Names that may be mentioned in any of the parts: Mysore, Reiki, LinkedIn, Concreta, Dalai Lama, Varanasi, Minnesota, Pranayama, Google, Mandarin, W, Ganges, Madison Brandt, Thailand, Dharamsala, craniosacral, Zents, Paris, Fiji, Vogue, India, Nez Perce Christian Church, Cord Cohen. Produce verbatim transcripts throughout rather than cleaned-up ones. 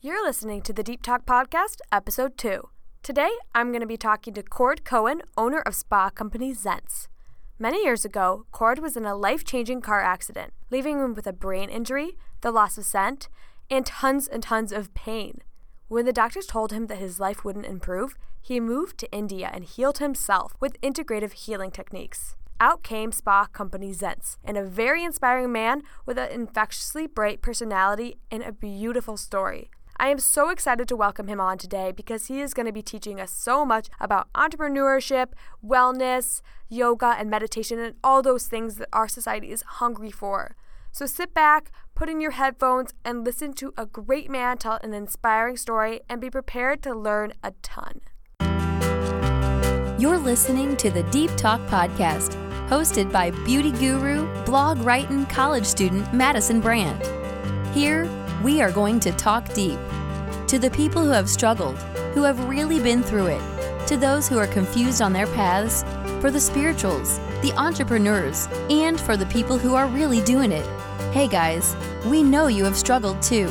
You're listening to the Deep Talk Podcast, Episode two. Today, I'm going to be talking to Cord Cohen, owner of spa company Zents. Many years ago, Cord was in a life-changing car accident, leaving him with a brain injury, the loss of scent, and tons and tons of pain. When the doctors told him that his life wouldn't improve, he moved to India and healed himself with integrative healing techniques. Out came spa company Zents, and a very inspiring man with an infectiously bright personality and a beautiful story. I am so excited to welcome him on today because he is going to be teaching us so much about entrepreneurship, wellness, yoga, and meditation, and all those things that our society is hungry for. So sit back, put in your headphones, and listen to a great man tell an inspiring story and be prepared to learn a ton. You're listening to the Deep Talk Podcast, hosted by beauty guru, blog writing college student Madison Brandt. Here, we are going to talk deep to the people who have struggled, who have really been through it, to those who are confused on their paths, for the spirituals, the entrepreneurs, and for the people who are really doing it. Hey guys, we know you have struggled too,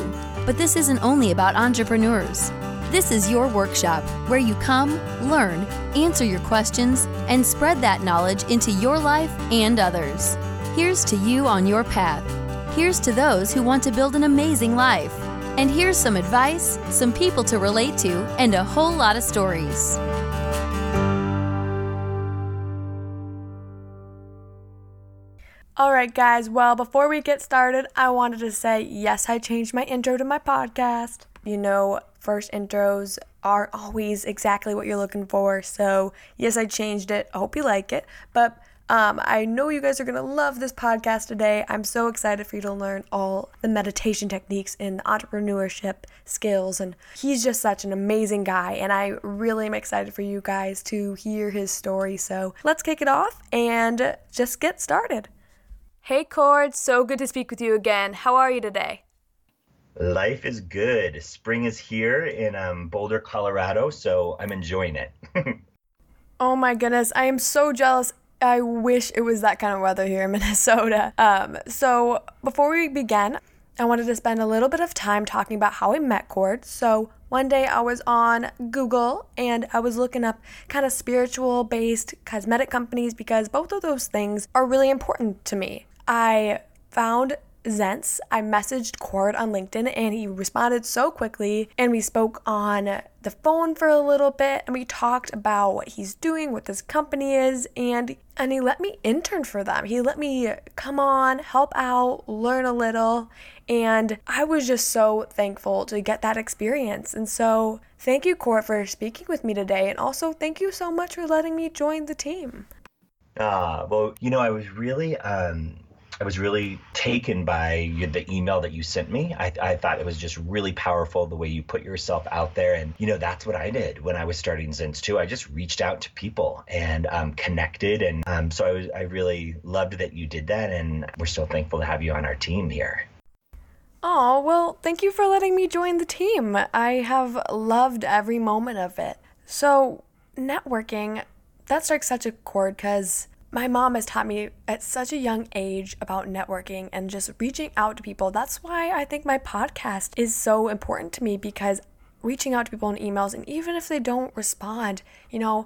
but this isn't only about entrepreneurs. This is your workshop where you come, learn, answer your questions, and spread that knowledge into your life and others. Here's to you on your path. Here's to those who want to build an amazing life. And here's some advice, some people to relate to, and a whole lot of stories. All right, guys. Well, before we get started, I wanted to say, yes, I changed my intro to my podcast. You know, first intros are always exactly what you're looking for. So, yes, I changed it. I hope you like it. But Um, I know you guys are going to love this podcast today. I'm so excited for you to learn all the meditation techniques and the entrepreneurship skills. And he's just such an amazing guy. And I really am excited for you guys to hear his story. So let's kick it off and just get started. Hey, Cord. So good to speak with you again. How are you today? Life is good. Spring is here in um, Boulder, Colorado. So I'm enjoying it. Oh, my goodness. I am so jealous. I wish it was that kind of weather here in Minnesota. Um, so before we begin, I wanted to spend a little bit of time talking about how I met Cord. So one day I was on Google and I was looking up kind of spiritual based cosmetic companies because both of those things are really important to me. I found Zents. I messaged Cord on LinkedIn and he responded so quickly, and we spoke on the phone for a little bit and we talked about what he's doing, what this company is, and and he let me intern for them. He let me come on, help out, learn a little, and I was just so thankful to get that experience. And so thank you, Cord, for speaking with me today, and also thank you so much for letting me join the team. Ah, uh, well, you know, I was really um I was really taken by the email that you sent me. I, I thought it was just really powerful the way you put yourself out there. And, you know, that's what I did when I was starting Zents too. I just reached out to people and um, connected. And um, so I, was, I really loved that you did that. And we're so thankful to have you on our team here. Oh, well, thank you for letting me join the team. I have loved every moment of it. So networking, that's like such a chord because my mom has taught me at such a young age about networking and just reaching out to people. That's why I think my podcast is so important to me, because reaching out to people in emails, and even if they don't respond, you know,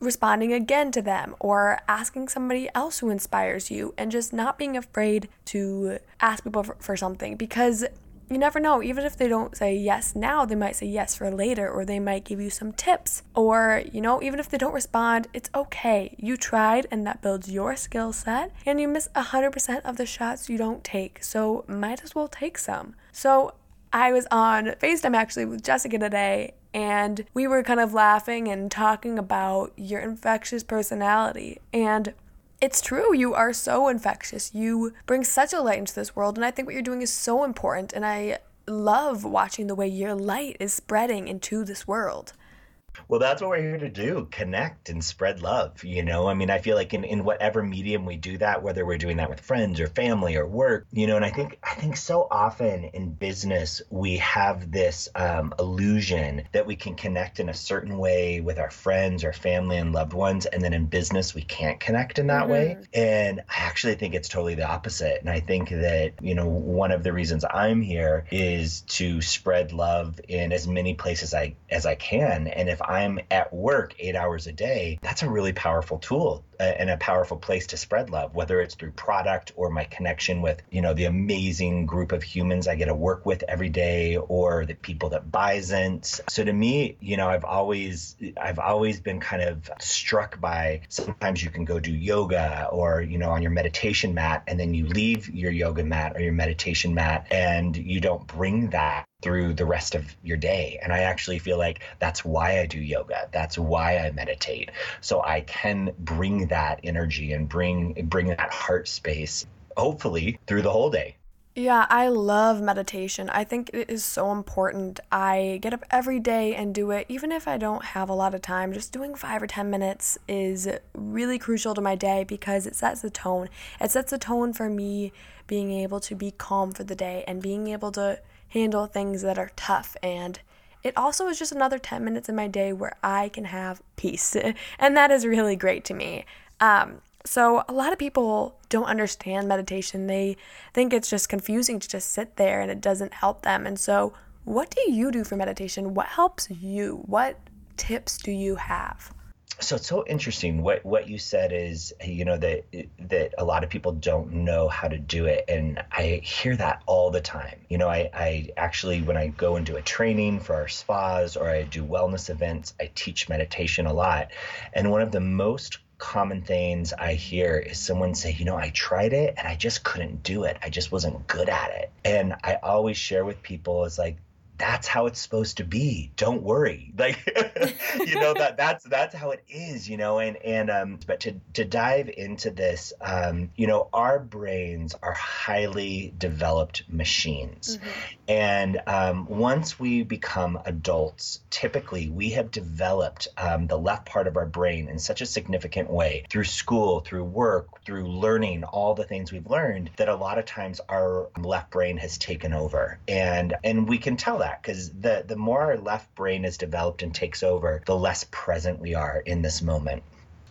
responding again to them or asking somebody else who inspires you, and just not being afraid to ask people for, for something, because you never know. Even if they don't say yes now, they might say yes for later, or they might give you some tips, or, you know, even if they don't respond, it's okay. You tried, and that builds your skill set, and you miss one hundred percent of the shots you don't take, so might as well take some. So I was on FaceTime actually with Jessica today, and we were kind of laughing and talking about your infectious personality, and it's true. You are so infectious. You bring such a light into this world, and I think what you're doing is so important, and I love watching the way your light is spreading into this world. Well, that's what we're here to do, connect and spread love. You know, I mean, I feel like in, in whatever medium we do that, whether we're doing that with friends or family or work, you know, and I think I think so often in business, we have this um, illusion that we can connect in a certain way with our friends or family and loved ones. And then in business, we can't connect in that mm-hmm. way. And I actually think it's totally the opposite. And I think that, you know, one of the reasons I'm here is to spread love in as many places I, as I can. And if I'm at work eight hours a day, that's a really powerful tool and a powerful place to spread love, whether it's through product or my connection with, you know, the amazing group of humans I get to work with every day or the people that buy Zents. So to me, you know, I've always, I've always been kind of struck by sometimes you can go do yoga or, you know, on your meditation mat, and then you leave your yoga mat or your meditation mat and you don't bring that through the rest of your day. And I actually feel like that's why I do yoga. That's why I meditate. So I can bring that energy and bring bring that heart space, hopefully, through the whole day. Yeah, I love meditation. I think it is so important. I get up every day and do it, even if I don't have a lot of time. Just doing five or ten minutes is really crucial to my day because it sets the tone. It sets the tone for me being able to be calm for the day and being able to handle things that are tough, and it also is just another ten minutes in my day where I can have peace, and that is really great to me. Um, so a lot of people don't understand meditation. They think it's just confusing to just sit there and it doesn't help them. And so what do you do for meditation? What helps you? What tips do you have? So it's so interesting. What what you said is, you know, that that a lot of people don't know how to do it. And I hear that all the time. You know, I, I actually, when I go and do a training for our spas or I do wellness events, I teach meditation a lot. And one of the most common things I hear is someone say, you know, I tried it and I just couldn't do it. I just wasn't good at it. And I always share with people is like, that's how it's supposed to be. Don't worry. Like, you know, that that's, that's how it is, you know, and, and, um, but to, to dive into this, um, you know, our brains are highly developed machines. Mm-hmm. And, um, once we become adults, typically we have developed, um, the left part of our brain in such a significant way through school, through work, through learning, all the things we've learned, that a lot of times our left brain has taken over, and, and we can tell that. Because the, the more our left brain is developed and takes over, the less present we are in this moment.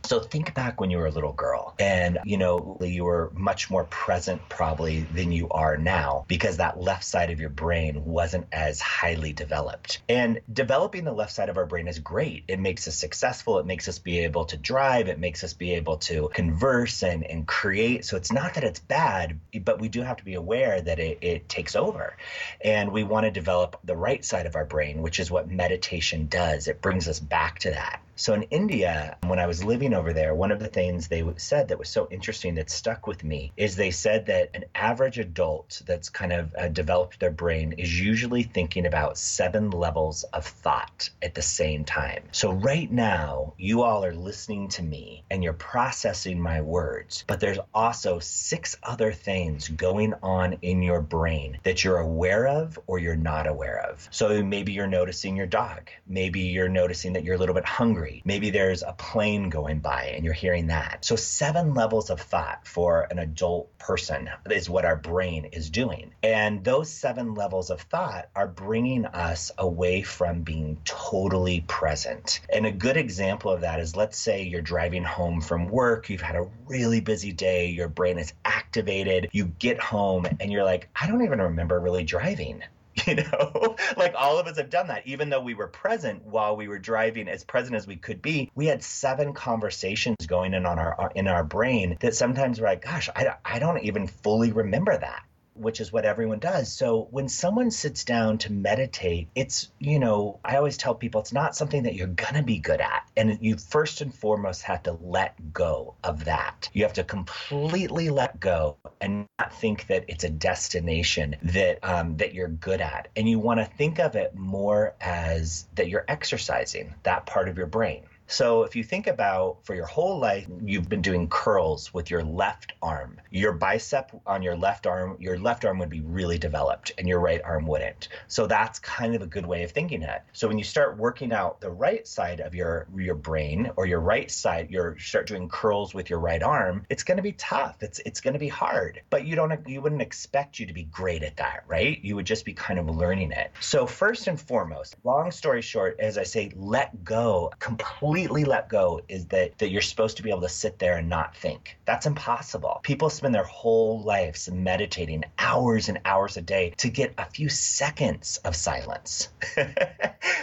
So think back when you were a little girl and, you know, you were much more present probably than you are now because that left side of your brain wasn't as highly developed. And developing the left side of our brain is great. It makes us successful. It makes us be able to drive. It makes us be able to converse and, and create. So it's not that it's bad, but we do have to be aware that it, it takes over. And we want to develop the right side of our brain, which is what meditation does. It brings us back to that. So in India, when I was living over there, one of the things they said that was so interesting that stuck with me is they said that an average adult that's kind of uh, developed their brain is usually thinking about seven levels of thought at the same time. So right now, you all are listening to me and you're processing my words, but there's also six other things going on in your brain that you're aware of or you're not aware of. So maybe you're noticing your dog. Maybe you're noticing that you're a little bit hungry. Maybe there's a plane going by and you're hearing that. So seven levels of thought for an adult person is what our brain is doing. And those seven levels of thought are bringing us away from being totally present. And a good example of that is, let's say you're driving home from work. You've had a really busy day. Your brain is activated. You get home and you're like, I don't even remember really driving. You know, like all of us have done that, even though we were present while we were driving, as present as we could be. We had seven conversations going in on our in our brain that sometimes we're like, gosh, I, I don't even fully remember that, which is what everyone does. So when someone sits down to meditate, it's, you know, I always tell people it's not something that you're going to be good at. And you first and foremost have to let go of that. You have to completely let go and not think that it's a destination that um, that you're good at. And you want to think of it more as that you're exercising that part of your brain. So if you think about, for your whole life, you've been doing curls with your left arm. Your bicep on your left arm, your left arm would be really developed and your right arm wouldn't. So that's kind of a good way of thinking it. So when you start working out the right side of your, your brain or your right side, you start doing curls with your right arm, it's going to be tough. It's it's going to be hard. But you don't you wouldn't expect you to be great at that, right? You would just be kind of learning it. So first and foremost, long story short, as I say, let go, completely let go, is that, that you're supposed to be able to sit there and not think. That's impossible. People spend their whole lives meditating hours and hours a day to get a few seconds of silence.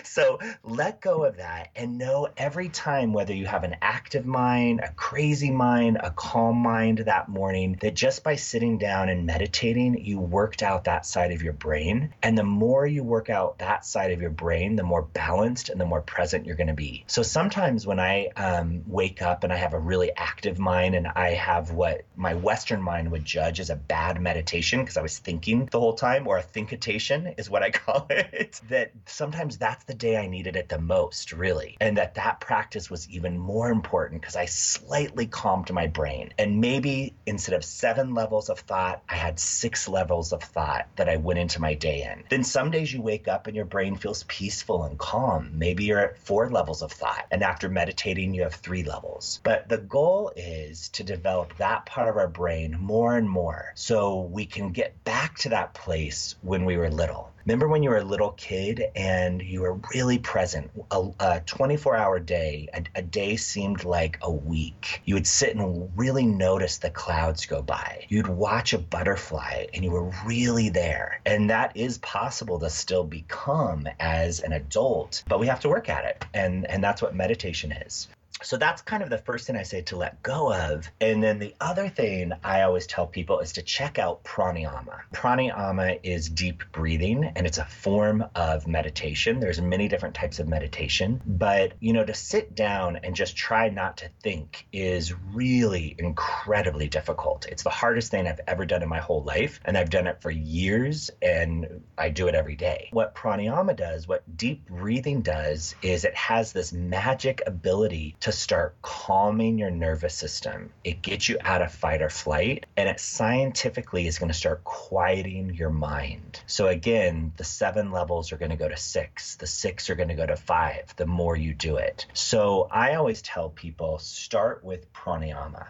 So let go of that and know every time, whether you have an active mind, a crazy mind, a calm mind that morning, that just by sitting down and meditating, you worked out that side of your brain. And the more you work out that side of your brain, the more balanced and the more present you're going to be. So sometimes when I um, wake up and I have a really active mind and I have what my Western mind would judge as a bad meditation because I was thinking the whole time, or a thinkitation is what I call it, that sometimes that's the day I needed it the most, really. And that that practice was even more important because I slightly calmed my brain. And maybe instead of seven levels of thought, I had six levels of thought that I went into my day in. Then some days you wake up and your brain feels peaceful and calm. Maybe you're at four levels of thought. And after meditating, you have three levels. But the goal is to develop that part of our brain more and more so we can get back to that place when we were little. Remember when you were a little kid and you were really present? A twenty-four hour day, a, a day seemed like a week. You would sit and really notice the clouds go by. You'd watch a butterfly and you were really there. And that is possible to still become as an adult, but we have to work at it. And, and that's what meditation is. So that's kind of the first thing I say to let go of. And then the other thing I always tell people is to check out pranayama. Pranayama is deep breathing, and it's a form of meditation. There's many different types of meditation. But, you know, to sit down and just try not to think is really incredibly difficult. It's the hardest thing I've ever done in my whole life, and I've done it for years, and I do it every day. What pranayama does, what deep breathing does, is it has this magic ability to start calming your nervous system. It gets you out of fight or flight, and it scientifically is going to start quieting your mind. So again, the seven levels are going to go to six. The six are going to go to five, the more you do it. So I always tell people, start with pranayama.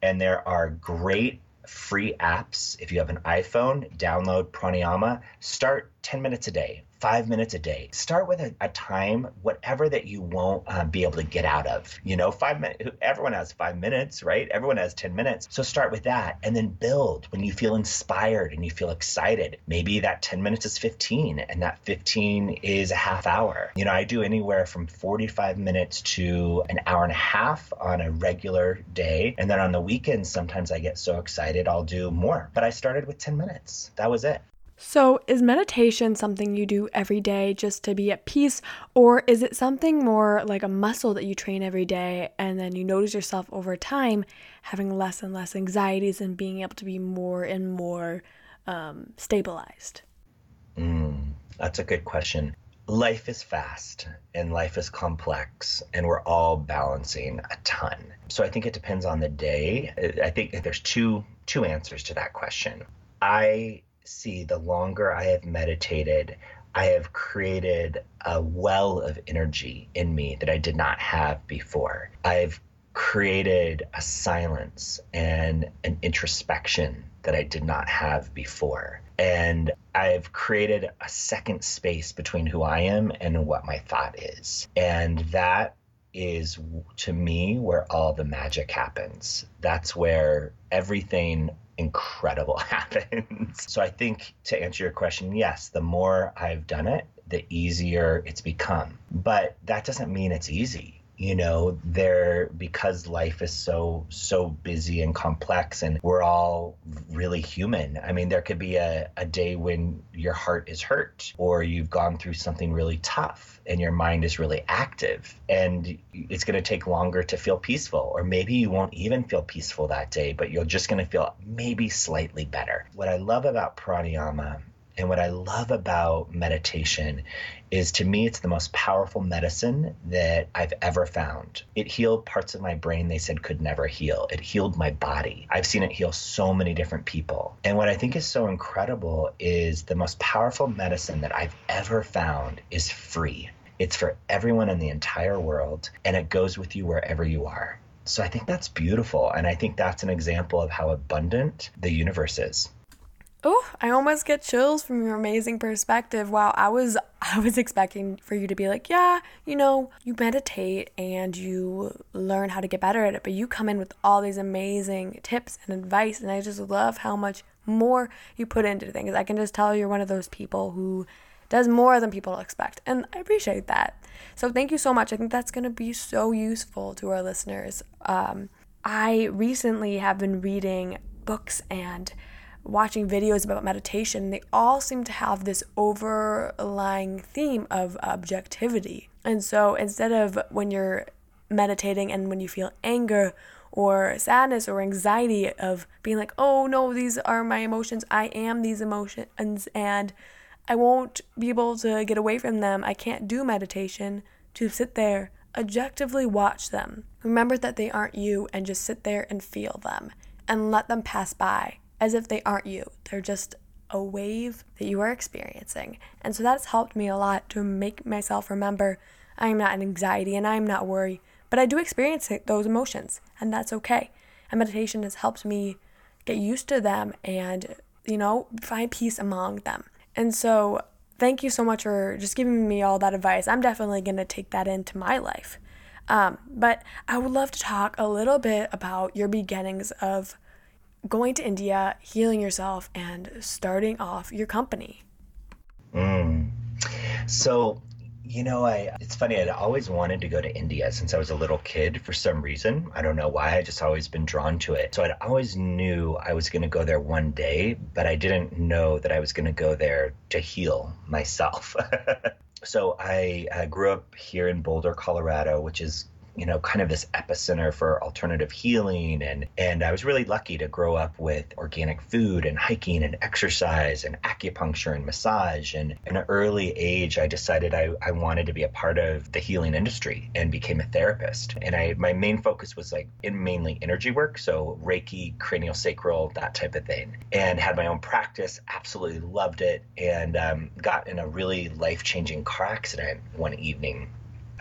And there are great free apps. If you have an iPhone, download pranayama. Start ten minutes a day, five minutes a day. Start with a, a time, whatever that you won't uh, be able to get out of. You know, five minutes, everyone has five minutes, right? Everyone has ten minutes. So start with that and then build when you feel inspired and you feel excited. Maybe that ten minutes is fifteen and that fifteen is a half hour. You know, I do anywhere from forty-five minutes to an hour and a half on a regular day. And then on the weekends, sometimes I get so excited, I'll do more. But I started with ten minutes. That was it. So is meditation something you do every day just to be at peace, or is it something more like a muscle that you train every day and then you notice yourself over time having less and less anxieties and being able to be more and more um, stabilized? Mm, that's a good question. Life is fast and life is complex and we're all balancing a ton. So I think it depends on the day. I think there's two two answers to that question. I... See, the longer I have meditated, I have created a well of energy in me that I did not have before. I've created a silence and an introspection that I did not have before. And I've created a second space between who I am and what my thought is. And that is, to me, where all the magic happens. That's where everything incredible happens. So I think to answer your question, yes, the more I've done it, the easier it's become. But that doesn't mean it's easy. You know, there, because life is so, so busy and complex and we're all really human. I mean, there could be a, a day when your heart is hurt or you've gone through something really tough and your mind is really active and it's going to take longer to feel peaceful, or maybe you won't even feel peaceful that day, but you're just going to feel maybe slightly better. What I love about pranayama And what I love about meditation is, to me, it's the most powerful medicine that I've ever found. It healed parts of my brain they said could never heal. It healed my body. I've seen it heal so many different people. And what I think is so incredible is the most powerful medicine that I've ever found is free. It's for everyone in the entire world, and it goes with you wherever you are. So I think that's beautiful, and I think that's an example of how abundant the universe is. Oh, I almost get chills from your amazing perspective. Wow, I was I was expecting for you to be like, yeah, you know, you meditate and you learn how to get better at it, but you come in with all these amazing tips and advice, and I just love how much more you put into things. I can just tell you're one of those people who does more than people expect, and I appreciate that. So thank you so much. I think that's going to be so useful to our listeners. Um, I recently have been reading books and watching videos about meditation. They all seem to have this overlying theme of objectivity. And so instead of when you're meditating and when you feel anger or sadness or anxiety of being like, oh no, these are my emotions, I am these emotions, and I won't be able to get away from them, I can't do meditation, to sit there, objectively watch them. Remember that they aren't you, and just sit there and feel them and let them pass by as if they aren't you. They're just a wave that you are experiencing. And so that's helped me a lot to make myself remember I'm not in anxiety and I'm not worry, but I do experience those emotions, and that's okay. And meditation has helped me get used to them and, you know, find peace among them. And so thank you so much for just giving me all that advice. I'm definitely going to take that into my life. Um, but I would love to talk a little bit about your beginnings of going to India, healing yourself, and starting off your company. Mm. So, you know, I it's funny. I'd always wanted to go to India since I was a little kid for some reason. I don't know why. I just always been drawn to it. So I'd always knew I was going to go there one day, but I didn't know that I was going to go there to heal myself. So I, I grew up here in Boulder, Colorado, which is, you know, kind of this epicenter for alternative healing. And, and I was really lucky to grow up with organic food and hiking and exercise and acupuncture and massage. And at an early age, I decided I, I wanted to be a part of the healing industry and became a therapist. And I, my main focus was like in mainly energy work. So Reiki, craniosacral, that type of thing, and had my own practice, absolutely loved it. And um, got in a really life-changing car accident one evening.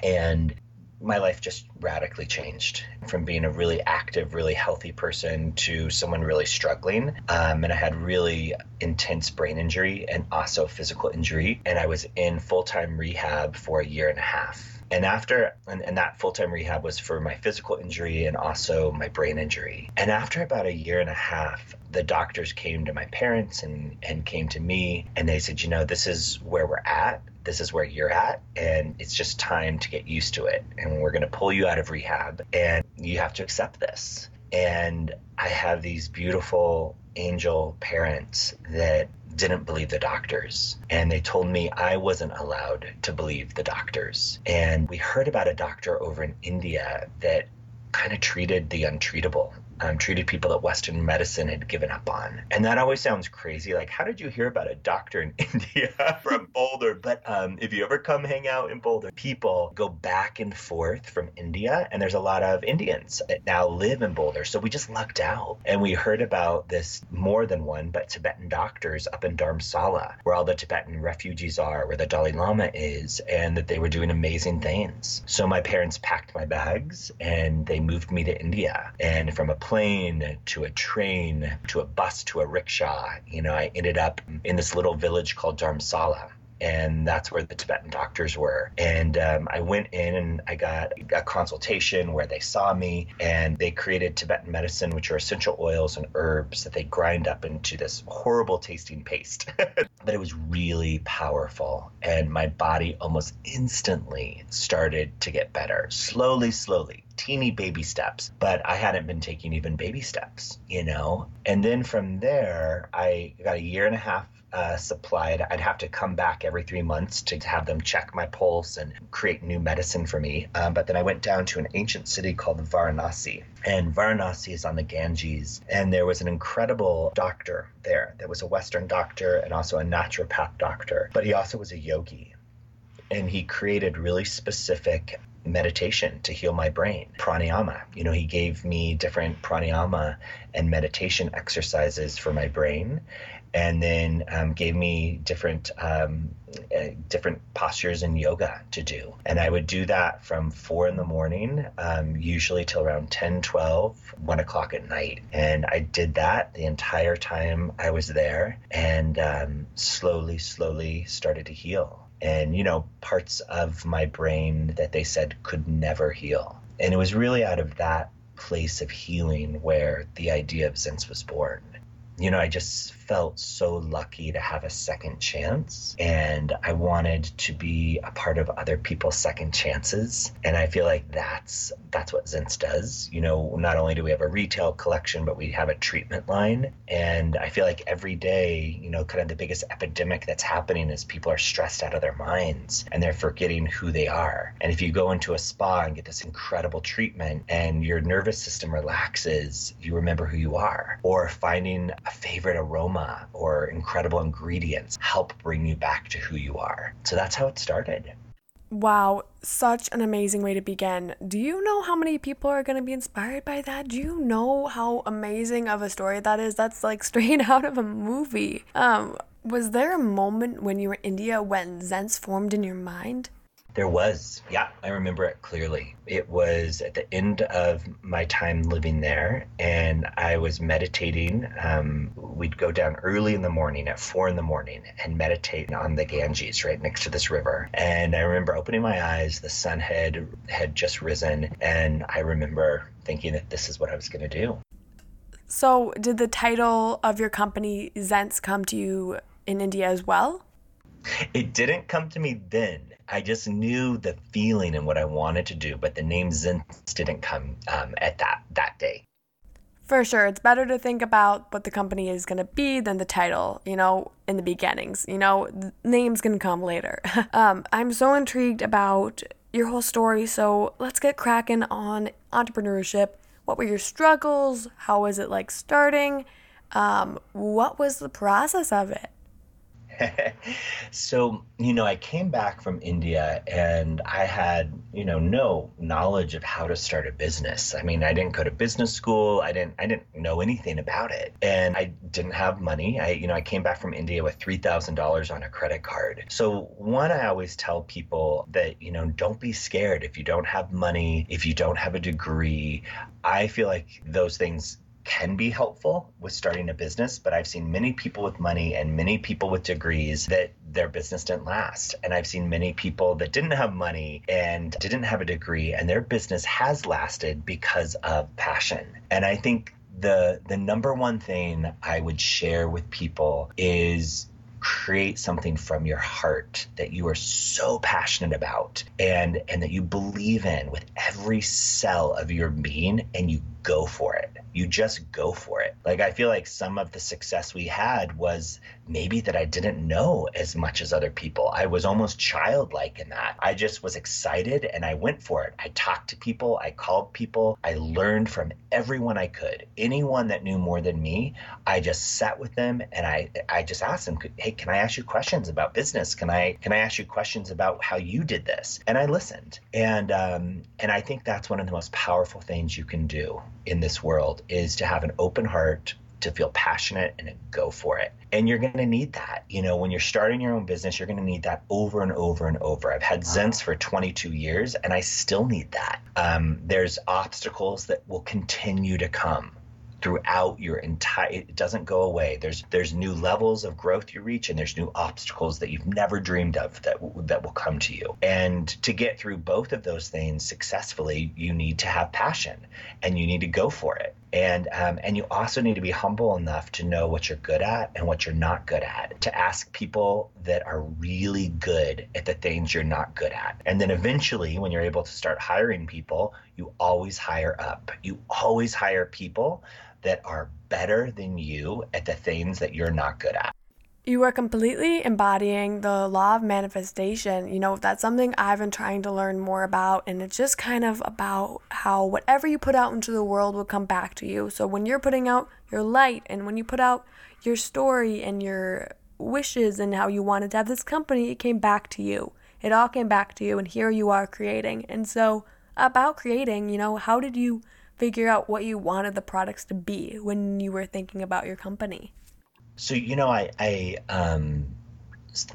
And my life just radically changed from being a really active, really healthy person to someone really struggling. Um, and I had really intense brain injury and also physical injury. And I was in full-time rehab for a year and a half. And after, and, and that full-time rehab was for my physical injury and also my brain injury. And after about a year and a half, the doctors came to my parents and, and came to me, and they said, you know, this is where we're at. This is where you're at, and it's just time to get used to it. And we're going to pull you out of rehab, and you have to accept this. And I have these beautiful angel parents that didn't believe the doctors. And they told me I wasn't allowed to believe the doctors. And we heard about a doctor over in India that kind of treated the untreatable. Um, treated people that Western medicine had given up on. And that always sounds crazy. Like, how did you hear about a doctor in India from Boulder? But um, if you ever come hang out in Boulder, people go back and forth from India. And there's a lot of Indians that now live in Boulder. So we just lucked out. And we heard about this more than one, but Tibetan doctors up in Dharamsala, where all the Tibetan refugees are, where the Dalai Lama is, and that they were doing amazing things. So my parents packed my bags and they moved me to India. And from a plane to a train to a bus to a rickshaw, you know, I ended up in this little village called Dharamsala, and that's where the Tibetan doctors were. And um, I went in and I got a consultation where they saw me, and they created Tibetan medicine, which are essential oils and herbs that they grind up into this horrible tasting paste. But it was really powerful, and my body almost instantly started to get better, slowly, slowly. Teeny baby steps, but I hadn't been taking even baby steps, you know? And then from there, I got a year and a half uh, supplied. I'd have to come back every three months to have them check my pulse and create new medicine for me. Um, but then I went down to an ancient city called Varanasi, and Varanasi is on the Ganges. And there was an incredible doctor there. There was a Western doctor and also a naturopath doctor, but he also was a yogi. And he created really specific meditation to heal my brain, pranayama. You know, he gave me different pranayama and meditation exercises for my brain, and then um, gave me different um, uh, different postures in yoga to do. And I would do that from four in the morning, um, usually till around ten, twelve, one o'clock at night. And I did that the entire time I was there, and um, slowly, slowly started to heal. And, you know, parts of my brain that they said could never heal. And it was really out of that place of healing where the idea of Zents was born. You know, I just felt so lucky to have a second chance, and I wanted to be a part of other people's second chances. And I feel like that's that's what Zents does. You know, not only do we have a retail collection, but we have a treatment line. And I feel like every day, you know, kind of the biggest epidemic that's happening is people are stressed out of their minds and they're forgetting who they are. And if you go into a spa and get this incredible treatment and your nervous system relaxes, you remember who you are. Or finding a favorite aroma or incredible ingredients help bring you back to who you are. So that's how it started. Wow, such an amazing way to begin. Do you know how many people are going to be inspired by that? Do you know how amazing of a story that is? That's like straight out of a movie. Um, was there a moment when you were in India when Zents formed in your mind? There was, yeah, I remember it clearly. It was at the end of my time living there, and I was meditating. Um, we'd go down early in the morning at four in the morning and meditate on the Ganges right next to this river. And I remember opening my eyes, the sun had, had just risen, and I remember thinking that this is what I was going to do. So did the title of your company, Zents, come to you in India as well? It didn't come to me then. I just knew the feeling and what I wanted to do, but the name Zents didn't come um, at that, that day. For sure. It's better to think about what the company is going to be than the title, you know, in the beginnings. You know, the name's going to come later. um, I'm so intrigued about your whole story, so let's get cracking on entrepreneurship. What were your struggles? How was it like starting? Um, what was the process of it? So, you know, I came back from India and I had, you know, no knowledge of how to start a business. I mean, I didn't go to business school. I didn't, I didn't know anything about it. And I didn't have money. I, you know, I came back from India with three thousand dollars on a credit card. So one, I always tell people that, you know, don't be scared if you don't have money, if you don't have a degree. I feel like those things can be helpful with starting a business, but I've seen many people with money and many people with degrees that their business didn't last. And I've seen many people that didn't have money and didn't have a degree, and their business has lasted because of passion. And I think the the number one thing I would share with people is create something from your heart that you are so passionate about and, and that you believe in with every cell of your being, and you go for it. You just go for it. Like, I feel like some of the success we had was maybe that I didn't know as much as other people. I was almost childlike in that. I just was excited and I went for it. I talked to people. I called people. I learned from everyone I could. Anyone that knew more than me, I just sat with them and I, I just asked them, hey, can I ask you questions about business? Can I can I ask you questions about how you did this? And I listened. And um, and I think that's one of the most powerful things you can do in this world is to have an open heart, to feel passionate and go for it. And you're going to need that. You know, when you're starting your own business, you're going to need that over and over and over. I've had Zents for twenty-two years and I still need that. Um, there's obstacles that will continue to come throughout your entire, it doesn't go away. There's there's new levels of growth you reach, and there's new obstacles that you've never dreamed of that that will come to you. And to get through both of those things successfully, you need to have passion, and you need to go for it. And um, and you also need to be humble enough to know what you're good at and what you're not good at, to ask people that are really good at the things you're not good at. And then eventually, when you're able to start hiring people, you always hire up. You always hire people that are better than you at the things that you're not good at. You are completely embodying the law of manifestation. You know, that's something I've been trying to learn more about, and it's just kind of about how whatever you put out into the world will come back to you. So when you're putting out your light, and when you put out your story and your wishes and how you wanted to have this company, it came back to you. It all came back to you, and here you are creating. And so about creating, you know, how did you figure out what you wanted the products to be when you were thinking about your company? So, you know, I, I um,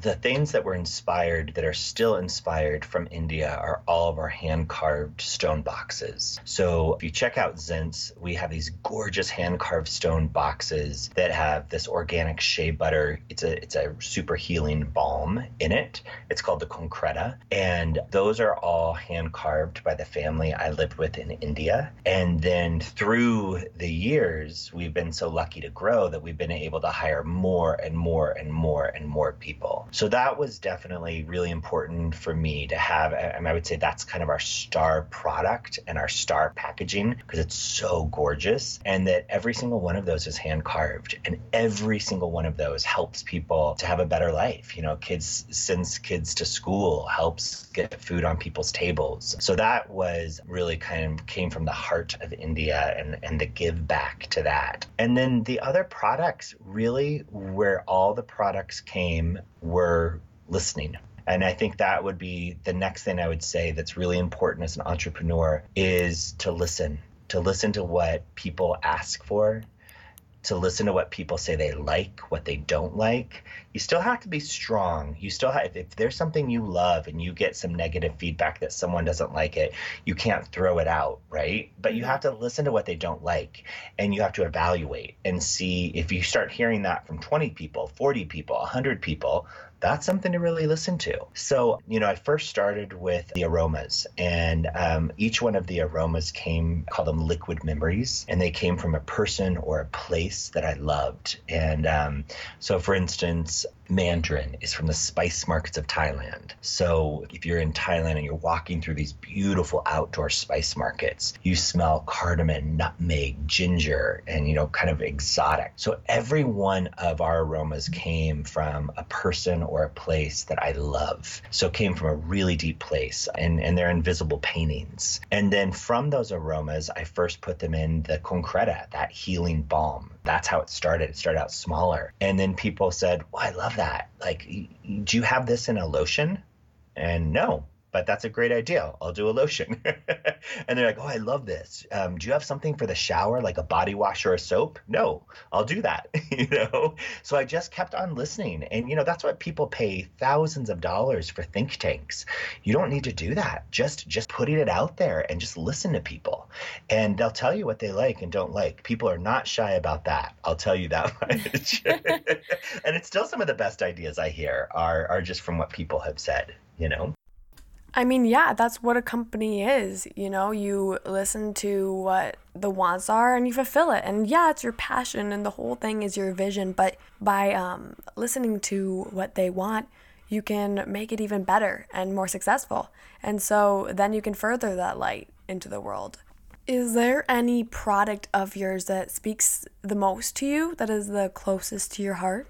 the things that were inspired, that are still inspired from India, are all of our hand-carved stone boxes. So if you check out Zents, we have these gorgeous hand-carved stone boxes that have this organic shea butter. It's a it's a super healing balm in it. It's called the Concreta. And those are all hand-carved by the family I lived with in India. And then through the years, we've been so lucky to grow that we've been able to hire more and more and more and more people. People. So that was definitely really important for me to have, and I would say that's kind of our star product and our star packaging, because it's so gorgeous, and that every single one of those is hand carved, and every single one of those helps people to have a better life. You know, kids, sends kids to school, helps get food on people's tables. So that was really kind of came from the heart of India, and, and the give back to that. And then the other products, really where all the products came, were listening. And I think that would be the next thing I would say that's really important as an entrepreneur, is to listen, to listen to what people ask for, to listen to what people say they like, what they don't like. You still have to be strong. You still have, if there's something you love and you get some negative feedback that someone doesn't like it, you can't throw it out, right? But you have to listen to what they don't like, and you have to evaluate and see if you start hearing that from twenty people, forty people, one hundred people, that's something to really listen to. So, you know, I first started with the aromas, and um, each one of the aromas came, I call them liquid memories, and they came from a person or a place that I loved. And um, so, for instance, Mandarin is from the spice markets of Thailand. So if you're in Thailand and you're walking through these beautiful outdoor spice markets, you smell cardamom, nutmeg, ginger, and, you know, kind of exotic. So every one of our aromas came from a person or a place that I love. So it came from a really deep place, and, and they're invisible paintings. And then from those aromas, I first put them in the Concreta, that healing balm. That's how it started. It started out smaller. And then people said, well, I love that. Like, do you have this in a lotion? And no, but that's a great idea. I'll do a lotion. And they're like, oh, I love this. Um, do you have something for the shower, like a body wash or a soap? No, I'll do that. You know? So I just kept on listening. And, you know, that's what people pay thousands of dollars for, think tanks. You don't need to do that. Just, just putting it out there and just listen to people. And they'll tell you what they like and don't like. People are not shy about that. I'll tell you that much. And it's still some of the best ideas I hear are, are just from what people have said, you know? I mean, yeah, that's what a company is. You know, you listen to what the wants are and you fulfill it. And yeah, it's your passion and the whole thing is your vision. But by um, listening to what they want, you can make it even better and more successful. And so then you can further that light into the world. Is there any product of yours that speaks the most to you, that is the closest to your heart?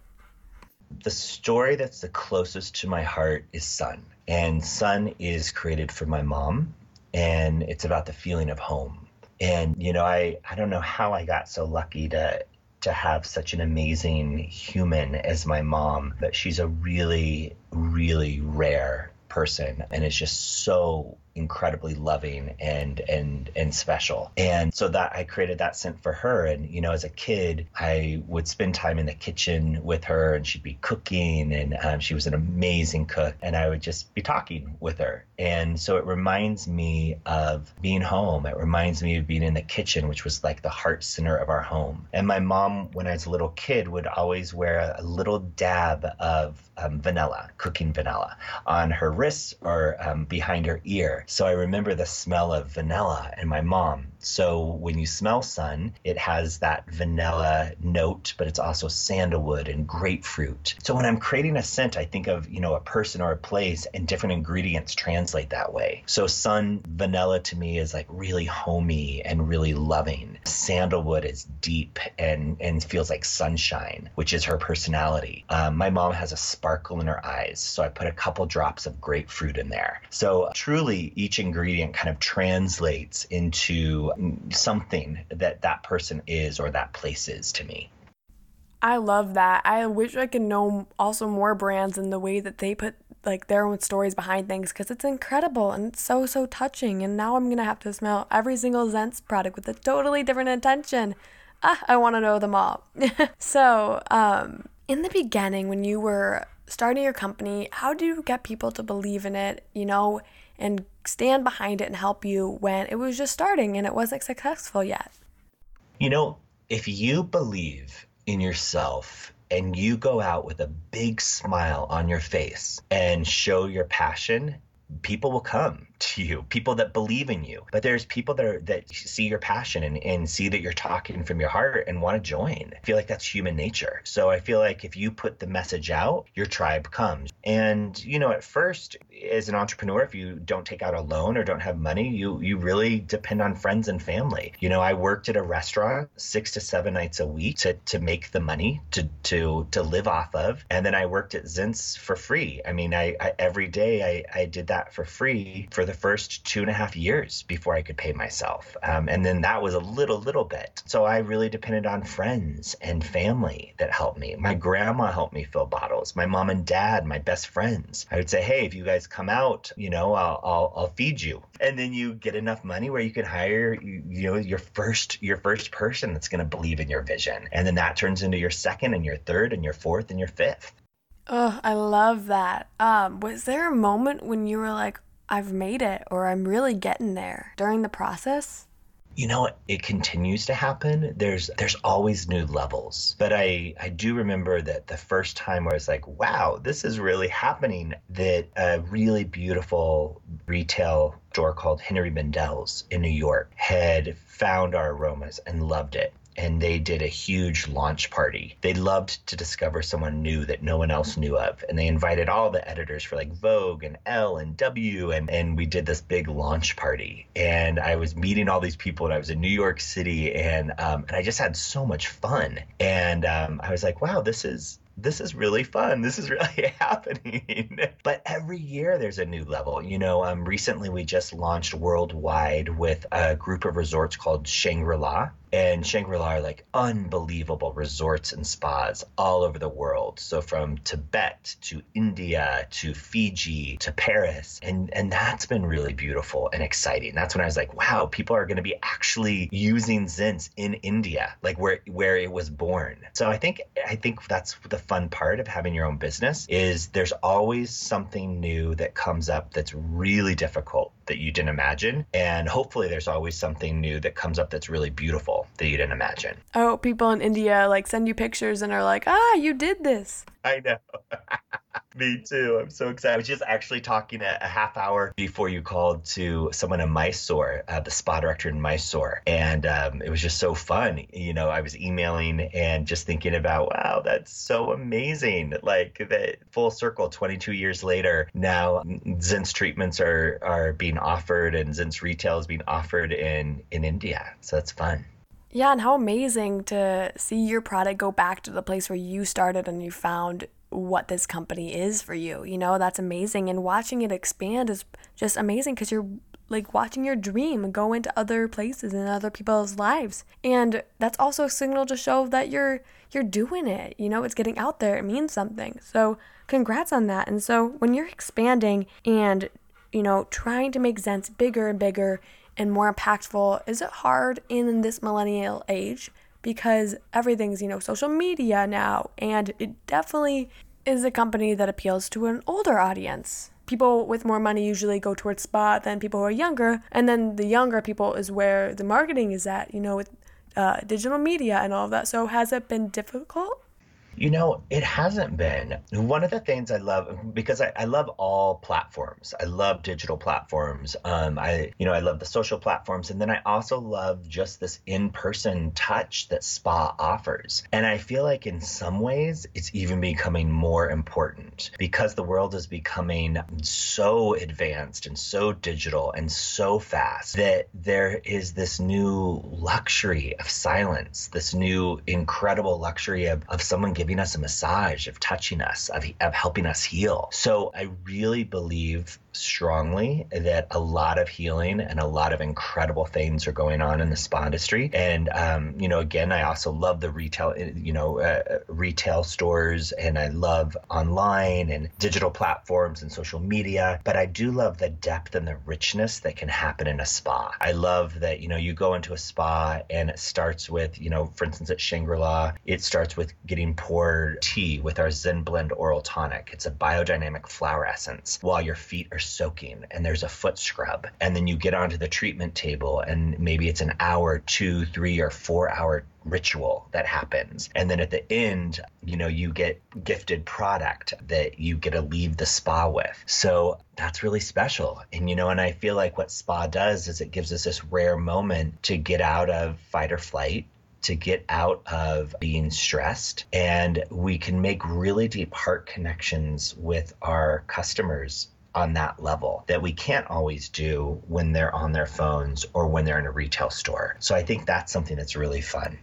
The story that's the closest to my heart is Sun. And Sun is created for my mom, and it's about the feeling of home. And, you know, I, I don't know how I got so lucky to to have such an amazing human as my mom, but she's a really, really rare person, and is just so incredibly loving and and and special. And so that I created that scent for her. And, you know, as a kid, I would spend time in the kitchen with her, and she'd be cooking, and um, she was an amazing cook, and I would just be talking with her. And so it reminds me of being home. It reminds me of being in the kitchen, which was like the heart center of our home. And my mom, when I was a little kid, would always wear a little dab of um, vanilla, cooking vanilla, on her wrists or um, behind her ear. So I remember the smell of vanilla and my mom. So when you smell sun, it has that vanilla note, but it's also sandalwood and grapefruit. So when I'm creating a scent, I think of, you know, a person or a place, and different ingredients translate that way. So sun, vanilla to me is like really homey and really loving. Sandalwood is deep and, and feels like sunshine, which is her personality. Um, my mom has a sparkle in her eyes, so I put a couple drops of grapefruit in there. So truly each ingredient kind of translates into something that that person is or that place is to me. I love that. I wish I could know also more brands and the way that they put like their own stories behind things, because it's incredible and it's so, so touching. And now I'm going to have to smell every single Zents product with a totally different intention. Ah, I want to know them all. So, um, in the beginning, when you were starting your company, how do you get people to believe in it, you know, and stand behind it and help you when it was just starting and it wasn't successful yet? You know, if you believe in yourself and you go out with a big smile on your face and show your passion, people will come to you, people that believe in you. But there's people that are, that see your passion and, and see that you're talking from your heart and want to join. I feel like that's human nature. So I feel like if you put the message out, your tribe comes. And, you know, at first, as an entrepreneur, if you don't take out a loan or don't have money, you you really depend on friends and family. You know, I worked at a restaurant six to seven nights a week to, to make the money to, to, to live off of. And then I worked at Zents for free. I mean, I, I every day I, I did that for free for the first two and a half years before I could pay myself. Um, and then that was a little, little bit. So I really depended on friends and family that helped me. My grandma helped me fill bottles. My mom and dad, my best friends. I would say, hey, if you guys come out, you know, I'll, I'll, I'll feed you. And then you get enough money where you can hire, you, you know, your first, your first person that's going to believe in your vision. And then that turns into your second and your third and your fourth and your fifth. Oh, I love that. Um, was there a moment when you were like, I've made it, or I'm really getting there during the process? You know, it continues to happen. There's there's always new levels. But I, I do remember that the first time where I was like, wow, this is really happening, that a really beautiful retail store called Henry Mendel's in New York had found our aromas and loved it. And they did a huge launch party. They loved to discover someone new that no one else knew of. And they invited all the editors for like Vogue and Elle and W. And, and we did this big launch party. And I was meeting all these people and I was in New York City. And um, and I just had so much fun. And um, I was like, wow, this is... this is really fun. This is really happening. But every year there's a new level. You know, um, recently we just launched worldwide with a group of resorts called Shangri-La. And Shangri-La are like unbelievable resorts and spas all over the world. So from Tibet to India to Fiji to Paris. And, and that's been really beautiful and exciting. That's when I was like, wow, people are going to be actually using Zents in India, like where, where it was born. So I think, I think that's the fun part of having your own business, is there's always something new that comes up that's really difficult that you didn't imagine. And hopefully there's always something new that comes up that's really beautiful that you didn't imagine. Oh, people in India like send you pictures and are like, ah, you did this. I know. Me too. I'm so excited. I was just actually talking a, a half hour before you called to someone in Mysore, uh, the spa director in Mysore. And um, it was just so fun. You know, I was emailing and just thinking about, wow, that's so amazing. Like that full circle, twenty-two years later, now Zents treatments are, are being offered and Zents retail is being offered in, in India. So that's fun. Yeah. And how amazing to see your product go back to the place where you started and you found what this company is for you. You know, that's amazing. And watching it expand is just amazing, because you're like watching your dream go into other places and other people's lives. And that's also a signal to show that you're you're doing it. You know, it's getting out there. It means something. So congrats on that. And so when you're expanding and, you know, trying to make Zents bigger and bigger and more impactful, is it hard in this millennial age? Because everything's, you know, social media now, and it definitely is a company that appeals to an older audience. People with more money usually go towards spa than people who are younger, and then the younger people is where the marketing is at, you know, with uh, digital media and all of that. So has it been difficult? You know, it hasn't been. One of the things I love, because I, I love all platforms. I love digital platforms. Um, I, you know, I love the social platforms. And then I also love just this in-person touch that spa offers. And I feel like in some ways it's even becoming more important because the world is becoming so advanced and so digital and so fast that there is this new luxury of silence, this new incredible luxury of, of someone giving us a massage, of touching us, of, of helping us heal. So I really believe strongly that a lot of healing and a lot of incredible things are going on in the spa industry. And, um, you know, again, I also love the retail, you know, uh, retail stores, and I love online and digital platforms and social media, but I do love the depth and the richness that can happen in a spa. I love that, you know, you go into a spa and it starts with, you know, for instance, at Shangri-La, it starts with getting poured tea with our Zen Blend Oral Tonic. It's a biodynamic flower essence while your feet are soaking, and there's a foot scrub, and then you get onto the treatment table, and maybe it's an hour, two, three, or four hour ritual that happens. And then at the end, you know, you get gifted product that you get to leave the spa with. So that's really special. And, you know, and I feel like what spa does is it gives us this rare moment to get out of fight or flight, to get out of being stressed. And we can make really deep heart connections with our customers on that level that we can't always do when they're on their phones or when they're in a retail store. So I think that's something that's really fun.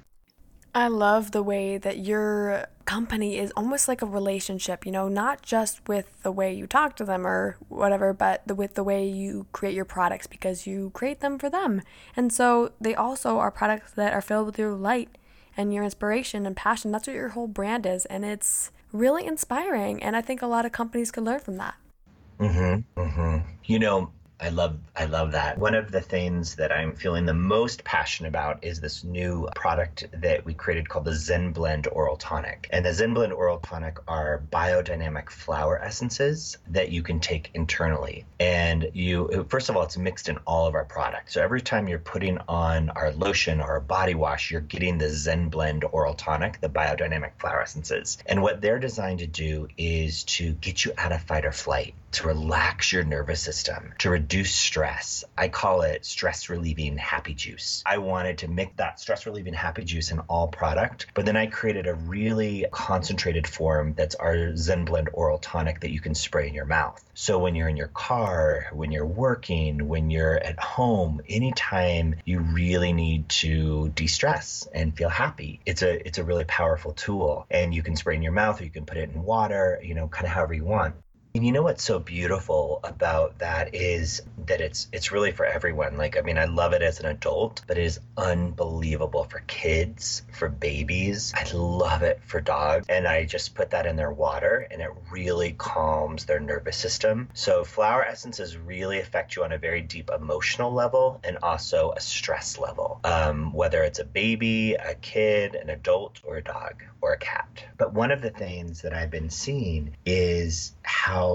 I love the way that your company is almost like a relationship, you know, not just with the way you talk to them or whatever, but the, with the way you create your products, because you create them for them. And so they also are products that are filled with your light and your inspiration and passion. That's what your whole brand is. And it's really inspiring. And I think a lot of companies could learn from that. Mm-hmm, mm-hmm. You know, I love I love that. One of the things that I'm feeling the most passionate about is this new product that we created called the Zen Blend Oral Tonic. And the Zen Blend Oral Tonic are biodynamic flower essences that you can take internally. And you, first of all, it's mixed in all of our products. So every time you're putting on our lotion or our body wash, you're getting the Zen Blend Oral Tonic, the biodynamic flower essences. And what they're designed to do is to get you out of fight or flight, to relax your nervous system, to reduce Reduce stress. I call it stress relieving happy juice. I wanted to make that stress relieving happy juice in all product, but then I created a really concentrated form that's our Zen Blend Oral Tonic that you can spray in your mouth. So when you're in your car, when you're working, when you're at home, anytime you really need to de-stress and feel happy, it's a it's a really powerful tool. And you can spray in your mouth, or you can put it in water, you know, kind of however you want. And you know what's so beautiful about that is that it's it's really for everyone. Like, I mean, I love it as an adult, but it is unbelievable for kids, for babies. I love it for dogs. And I just put that in their water, and it really calms their nervous system. So flower essences really affect you on a very deep emotional level and also a stress level, um, whether it's a baby, a kid, an adult, or a dog, or a cat. But one of the things that I've been seeing is how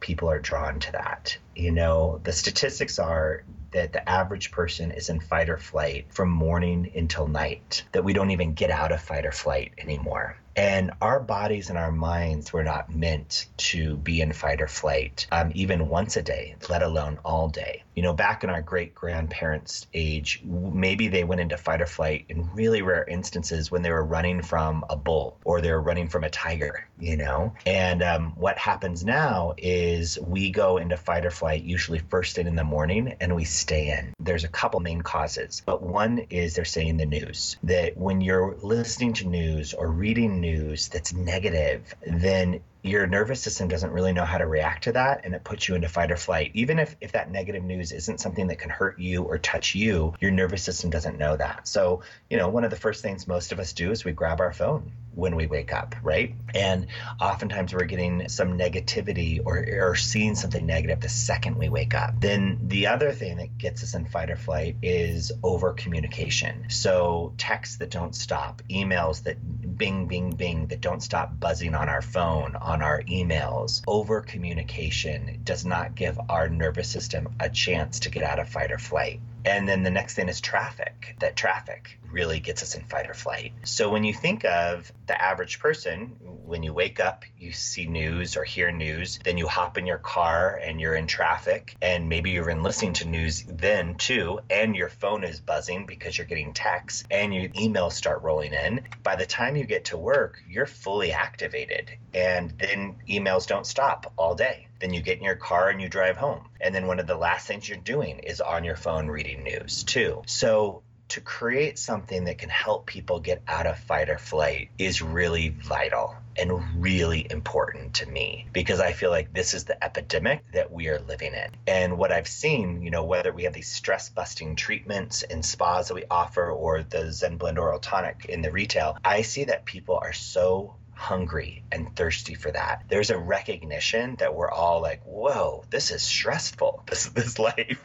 people are drawn to that. You know, the statistics are that the average person is in fight or flight from morning until night, that we don't even get out of fight or flight anymore. And our bodies and our minds were not meant to be in fight or flight, um, even once a day, let alone all day. You know, back in our great-grandparents' age, maybe they went into fight or flight in really rare instances when they were running from a bull or they were running from a tiger, you know. And um, what happens now is we go into fight or flight usually first thing in the morning, and we stay in. There's a couple main causes, but one is they're saying the news, that when you're listening to news or reading news that's negative, then your nervous system doesn't really know how to react to that, and it puts you into fight or flight. Even if, if that negative news isn't something that can hurt you or touch you, your nervous system doesn't know that. So, you know, one of the first things most of us do is we grab our phone when we wake up, right? And oftentimes we're getting some negativity or, or seeing something negative the second we wake up. Then the other thing that gets us in fight or flight is over communication. So texts that don't stop, emails that bing, bing, bing, that don't stop buzzing on our phone, on our emails. Over communication does not give our nervous system a chance to get out of fight or flight. And then the next thing is traffic. That traffic really gets us in fight or flight. So when you think of the average person, when you wake up, you see news or hear news, then you hop in your car and you're in traffic, and maybe you're in listening to news then too, and your phone is buzzing because you're getting texts and your emails start rolling in. By the time you get to work, you're fully activated, and then emails don't stop all day. Then you get in your car and you drive home. And then one of the last things you're doing is on your phone reading news too. So to create something that can help people get out of fight or flight is really vital and really important to me, because I feel like this is the epidemic that we are living in. And what I've seen, you know, whether we have these stress busting treatments and spas that we offer or the Zen Blend Oral Tonic in the retail, I see that people are so hungry and thirsty for that. There's a recognition that we're all like, whoa, this is stressful, this this life.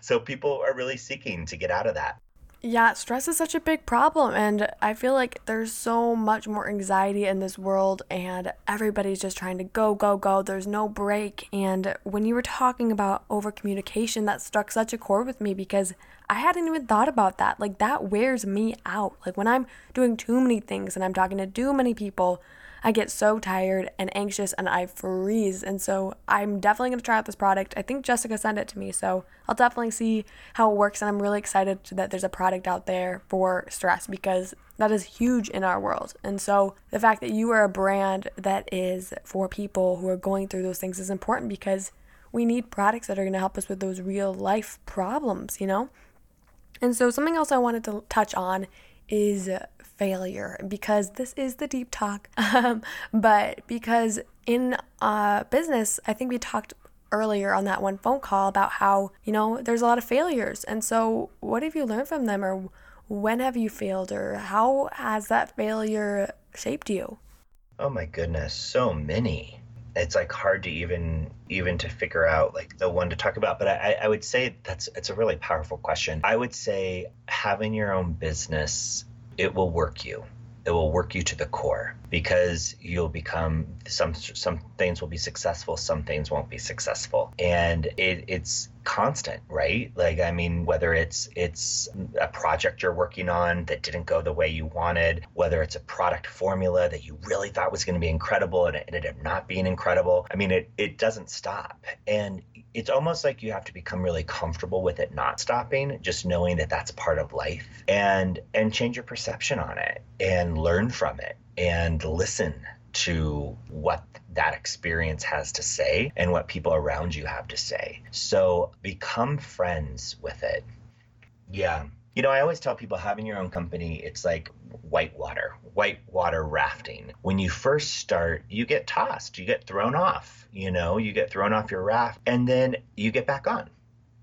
So people are really seeking to get out of that. Yeah, stress is such a big problem, and I feel like there's so much more anxiety in this world, and everybody's just trying to go, go, go. There's no break. And when you were talking about over communication, that struck such a chord with me, because I hadn't even thought about that. Like, that wears me out. Like, when I'm doing too many things and I'm talking to too many people, I get so tired and anxious and I freeze. And so I'm definitely going to try out this product. I think Jessica sent it to me, so I'll definitely see how it works. And I'm really excited that there's a product out there for stress, because that is huge in our world. And so the fact that you are a brand that is for people who are going through those things is important, because we need products that are going to help us with those real life problems, you know? And so something else I wanted to touch on is failure, because this is the deep talk, um, but because in uh, business, I think we talked earlier on that one phone call about how, you know, there's a lot of failures. And so what have you learned from them, or when have you failed, or how has that failure shaped you? Oh my goodness, so many. It's like hard to even even to figure out like the one to talk about. But I, I would say that's it's a really powerful question. I would say having your own business, it will work you. It will work you to the core, because you'll become some some things will be successful, some things won't be successful. And it it's constant, right? Like, I mean, whether it's it's a project you're working on that didn't go the way you wanted, whether it's a product formula that you really thought was going to be incredible and it ended up not being incredible. I mean, it it doesn't stop. And it's almost like you have to become really comfortable with it not stopping, just knowing that that's part of life, and and change your perception on it and learn from it and listen to what that experience has to say and what people around you have to say. So become friends with it. Yeah. You know, I always tell people having your own company, it's like whitewater, whitewater rafting. When you first start, you get tossed, you get thrown off, you know, you get thrown off your raft, and then you get back on.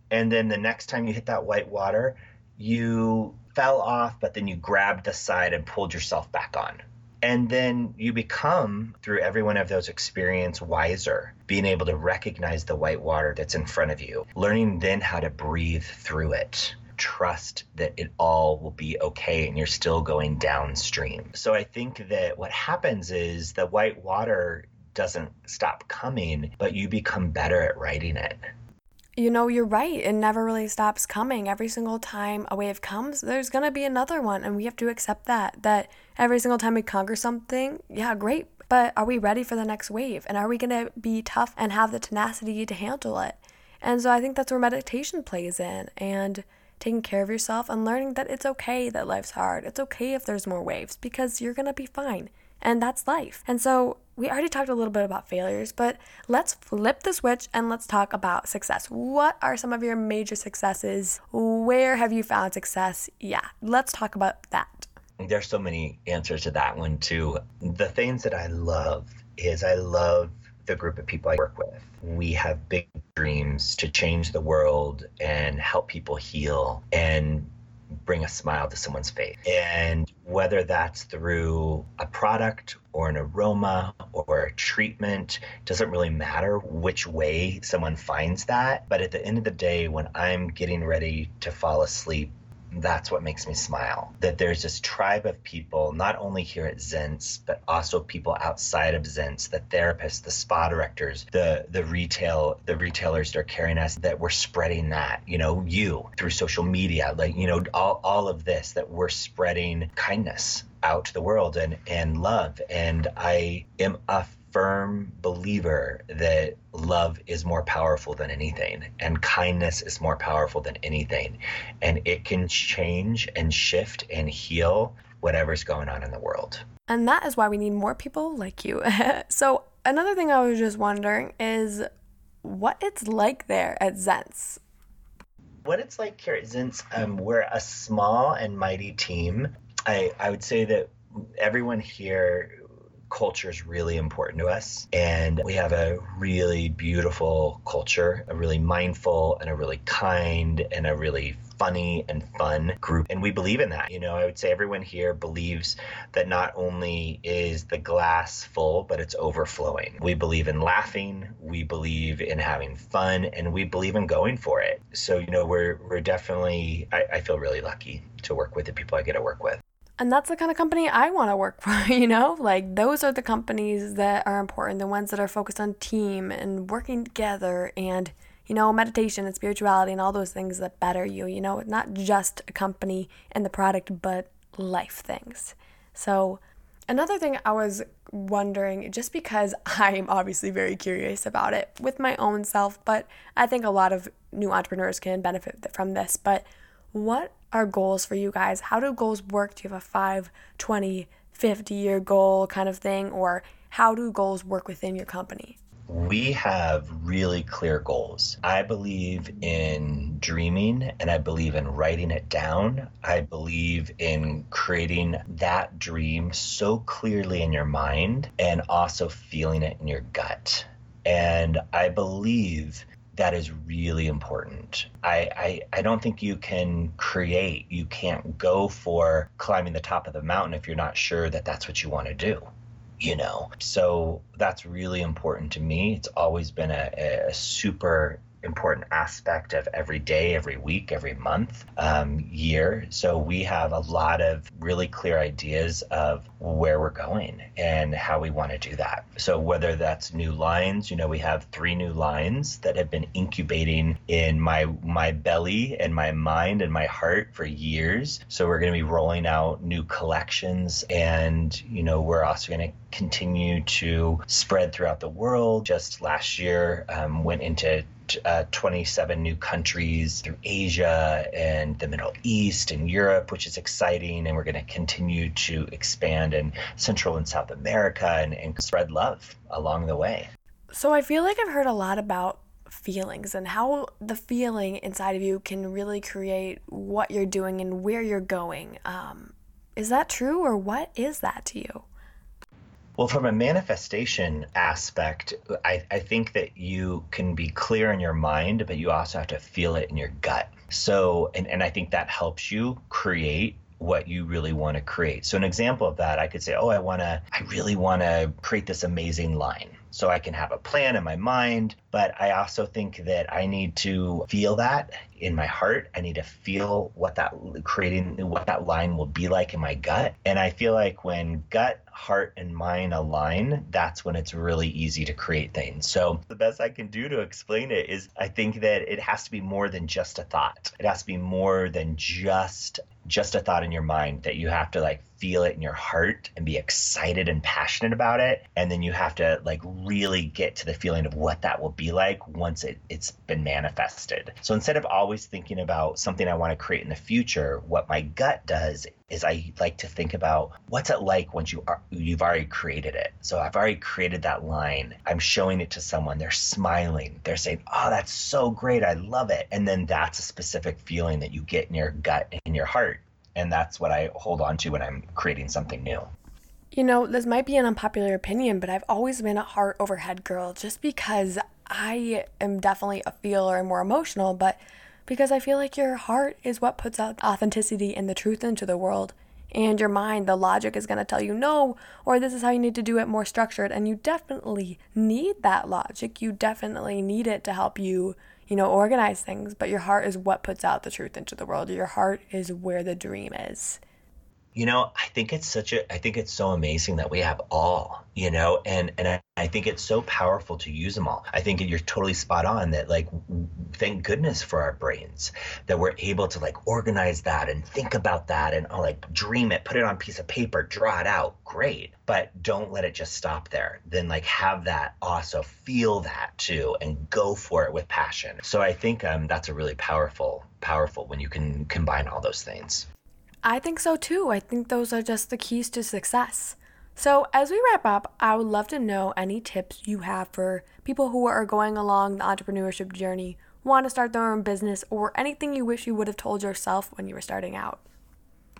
And then the next time you hit that whitewater, you fell off, but then you grabbed the side and pulled yourself back on. And then you become, through every one of those experiences, wiser, being able to recognize the white water that's in front of you, learning then how to breathe through it, trust that it all will be okay and you're still going downstream. So I think that what happens is the white water doesn't stop coming, but you become better at riding it. You know, you're right. It never really stops coming. Every single time a wave comes, there's going to be another one. And we have to accept that, that every single time we conquer something, yeah, great. But are we ready for the next wave? And are we going to be tough and have the tenacity to handle it? And so I think that's where meditation plays in, and taking care of yourself and learning that it's okay that life's hard. It's okay if there's more waves, because you're going to be fine. And that's life. And so we already talked a little bit about failures, but let's flip the switch and let's talk about success. What are some of your major successes? Where have you found success? Yeah, let's talk about that. There's so many answers to that one too. The things that I love is I love the group of people I work with. We have big dreams to change the world and help people heal and bring a smile to someone's face. And whether that's through a product or an aroma or a treatment, doesn't really matter which way someone finds that. But at the end of the day, when I'm getting ready to fall asleep, that's what makes me smile, that there's this tribe of people, not only here at Zents, but also people outside of Zents, the therapists, the spa directors, the the retail, the retailers that are carrying us, that we're spreading that, you know, you through social media, like, you know, all, all of this, that we're spreading kindness out to the world and, and love. And I am a firm believer that love is more powerful than anything, and kindness is more powerful than anything. And it can change and shift and heal whatever's going on in the world. And that is why we need more people like you. So another thing I was just wondering is what it's like there at Zents. What it's like here at Zents, um, we're a small and mighty team. I, I would say that everyone here, culture is really important to us, and we have a really beautiful culture, a really mindful and a really kind and a really funny and fun group, and we believe in that. You know, I would say everyone here believes that not only is the glass full, but it's overflowing. We believe in laughing, we believe in having fun, and we believe in going for it. So, you know, we're we're definitely, I, I feel really lucky to work with the people I get to work with. And that's the kind of company I want to work for, you know? Like, those are the companies that are important, the ones that are focused on team and working together and, you know, meditation and spirituality and all those things that better you, you know? Not just a company and the product, but life things. So another thing I was wondering, just because I'm obviously very curious about it with my own self, but I think a lot of new entrepreneurs can benefit from this, but what are goals for you guys? How do goals work? Do you have a five, twenty, fifty year goal kind of thing? Or how do goals work within your company? We have really clear goals. I believe in dreaming, and I believe in writing it down. I believe in creating that dream so clearly in your mind and also feeling it in your gut. And I believe that is really important. I, I, I don't think you can create, you can't go for climbing the top of the mountain if you're not sure that that's what you want to do, you know? So that's really important to me. It's always been a, a super important aspect of every day, every week, every month, um, year. So we have a lot of really clear ideas of where we're going and how we want to do that. So whether that's new lines, you know, we have three new lines that have been incubating in my my belly and my mind and my heart for years. So we're going to be rolling out new collections, and, you know, we're also going to continue to spread throughout the world. Just last year, um, went into Uh, twenty-seven new countries through Asia and the Middle East and Europe, which is exciting. And we're going to continue to expand in Central and South America and, and spread love along the way. So I feel like I've heard a lot about feelings and how the feeling inside of you can really create what you're doing and where you're going. Um, is that true, or what is that to you? Well, from a manifestation aspect, I, I think that you can be clear in your mind, but you also have to feel it in your gut. So, and, and I think that helps you create what you really want to create. So an example of that, I could say, oh, I want to, I really want to create this amazing line. So I can have a plan in my mind, but I also think that I need to feel that in my heart. I need to feel what that creating, what that line will be like in my gut. And I feel like when gut, heart, and mind align, that's when it's really easy to create things. So the best I can do to explain it is I think that it has to be more than just a thought. It has to be more than just just a thought in your mind, that you have to like feel it in your heart and be excited and passionate about it. And then you have to like really get to the feeling of what that will be like once it, it's been manifested. So instead of always thinking about something I want to create in the future, what my gut does is I like to think about what's it like once you are, you've already created it. So I've already created that line. I'm showing it to someone. They're smiling. They're saying, oh, that's so great. I love it. And then that's a specific feeling that you get in your gut and in your heart. And that's what I hold on to when I'm creating something new. You know, this might be an unpopular opinion, but I've always been a heart over head girl, just because I am definitely a feeler and more emotional, but because I feel like your heart is what puts out authenticity and the truth into the world. And your mind, the logic is going to tell you no, or this is how you need to do it, more structured. And you definitely need that logic. You definitely need it to help you, you know, organize things, but your heart is what puts out the truth into the world. Your heart is where the dream is. You know, I think it's such a, I think it's so amazing that we have all, you know, and, and I, I think it's so powerful to use them all. I think you're totally spot on that, like, thank goodness for our brains that we're able to like organize that and think about that and like dream it, put it on a piece of paper, draw it out. Great. But don't let it just stop there. Then like have that also feel that too and go for it with passion. So I think um, that's a really powerful, powerful when you can combine all those things. I think so too. I think those are just the keys to success. So as we wrap up, I would love to know any tips you have for people who are going along the entrepreneurship journey, want to start their own business, or anything you wish you would have told yourself when you were starting out.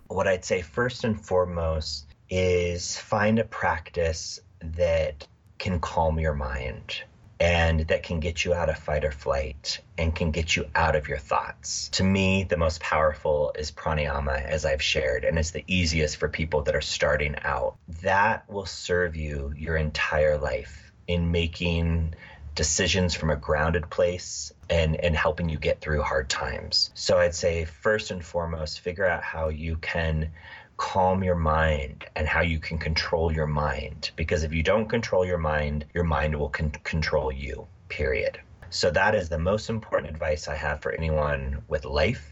What I'd say first and foremost is find a practice that can calm your mind and that can get you out of fight or flight and can get you out of your thoughts. To me, the most powerful is pranayama, as I've shared, and it's the easiest for people that are starting out. That will serve you your entire life in making decisions from a grounded place and, and helping you get through hard times. So I'd say first and foremost, figure out how you can calm your mind and how you can control your mind. Because if you don't control your mind, your mind will con- control you, period. So that is the most important advice I have for anyone with life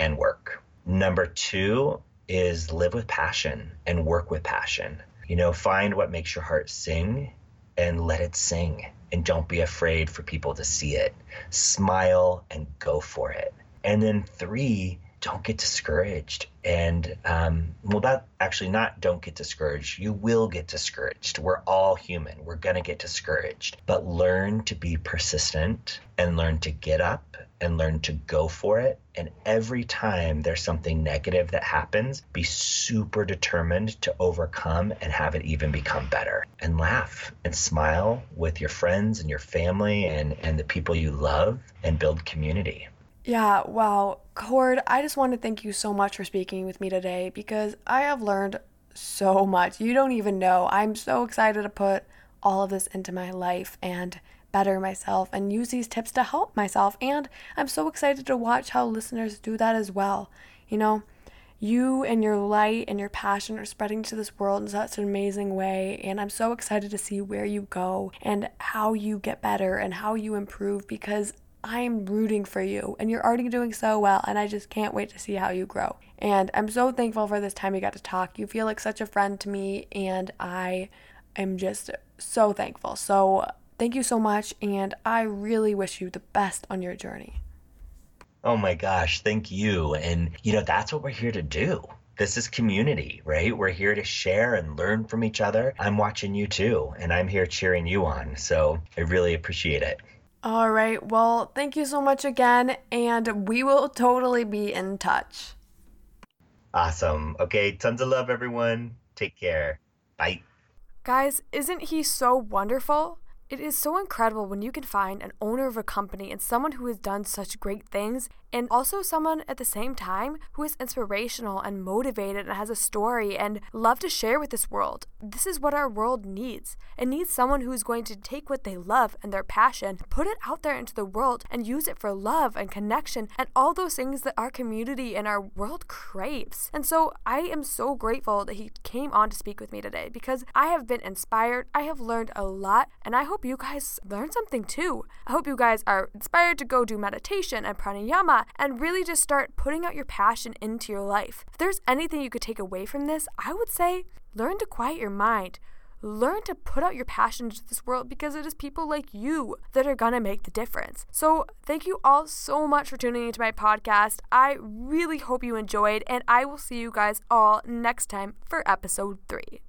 and work. Number two is live with passion and work with passion. You know, find what makes your heart sing and let it sing. And don't be afraid for people to see it. Smile and go for it. And then three, don't get discouraged. And, um, well, that actually not don't get discouraged. You will get discouraged. We're all human. We're going to get discouraged. But learn to be persistent and learn to get up and learn to go for it. And every time there's something negative that happens, be super determined to overcome and have it even become better. And laugh and smile with your friends and your family and, and the people you love and build community. Yeah, wow. Cord, I just want to thank you so much for speaking with me today because I have learned so much. You don't even know. I'm so excited to put all of this into my life and better myself and use these tips to help myself. And I'm so excited to watch how listeners do that as well. You know, you and your light and your passion are spreading to this world in such an amazing way. And I'm so excited to see where you go and how you get better and how you improve because I'm rooting for you and you're already doing so well and I just can't wait to see how you grow. And I'm so thankful for this time we got to talk. You feel like such a friend to me and I am just so thankful. So thank you so much and I really wish you the best on your journey. Oh my gosh, thank you. And you know, that's what we're here to do. This is community, right? We're here to share and learn from each other. I'm watching you too and I'm here cheering you on. So I really appreciate it. All right. Well, thank you so much again, and we will totally be in touch. Awesome. Okay. Tons of love, everyone. Take care. Bye. Guys, isn't he so wonderful? It is so incredible when you can find an owner of a company and someone who has done such great things, and also someone at the same time who is inspirational and motivated and has a story and love to share with this world. This is what our world needs. It needs someone who is going to take what they love and their passion, put it out there into the world, and use it for love and connection and all those things that our community and our world craves. And so I am so grateful that he came on to speak with me today because I have been inspired. I have learned a lot, and I hope you guys learned something too. I hope you guys are inspired to go do meditation and pranayama and really just start putting out your passion into your life. If there's anything you could take away from this, I would say learn to quiet your mind. Learn to put out your passion into this world because it is people like you that are going to make the difference. So thank you all so much for tuning into my podcast. I really hope you enjoyed, and I will see you guys all next time for episode three.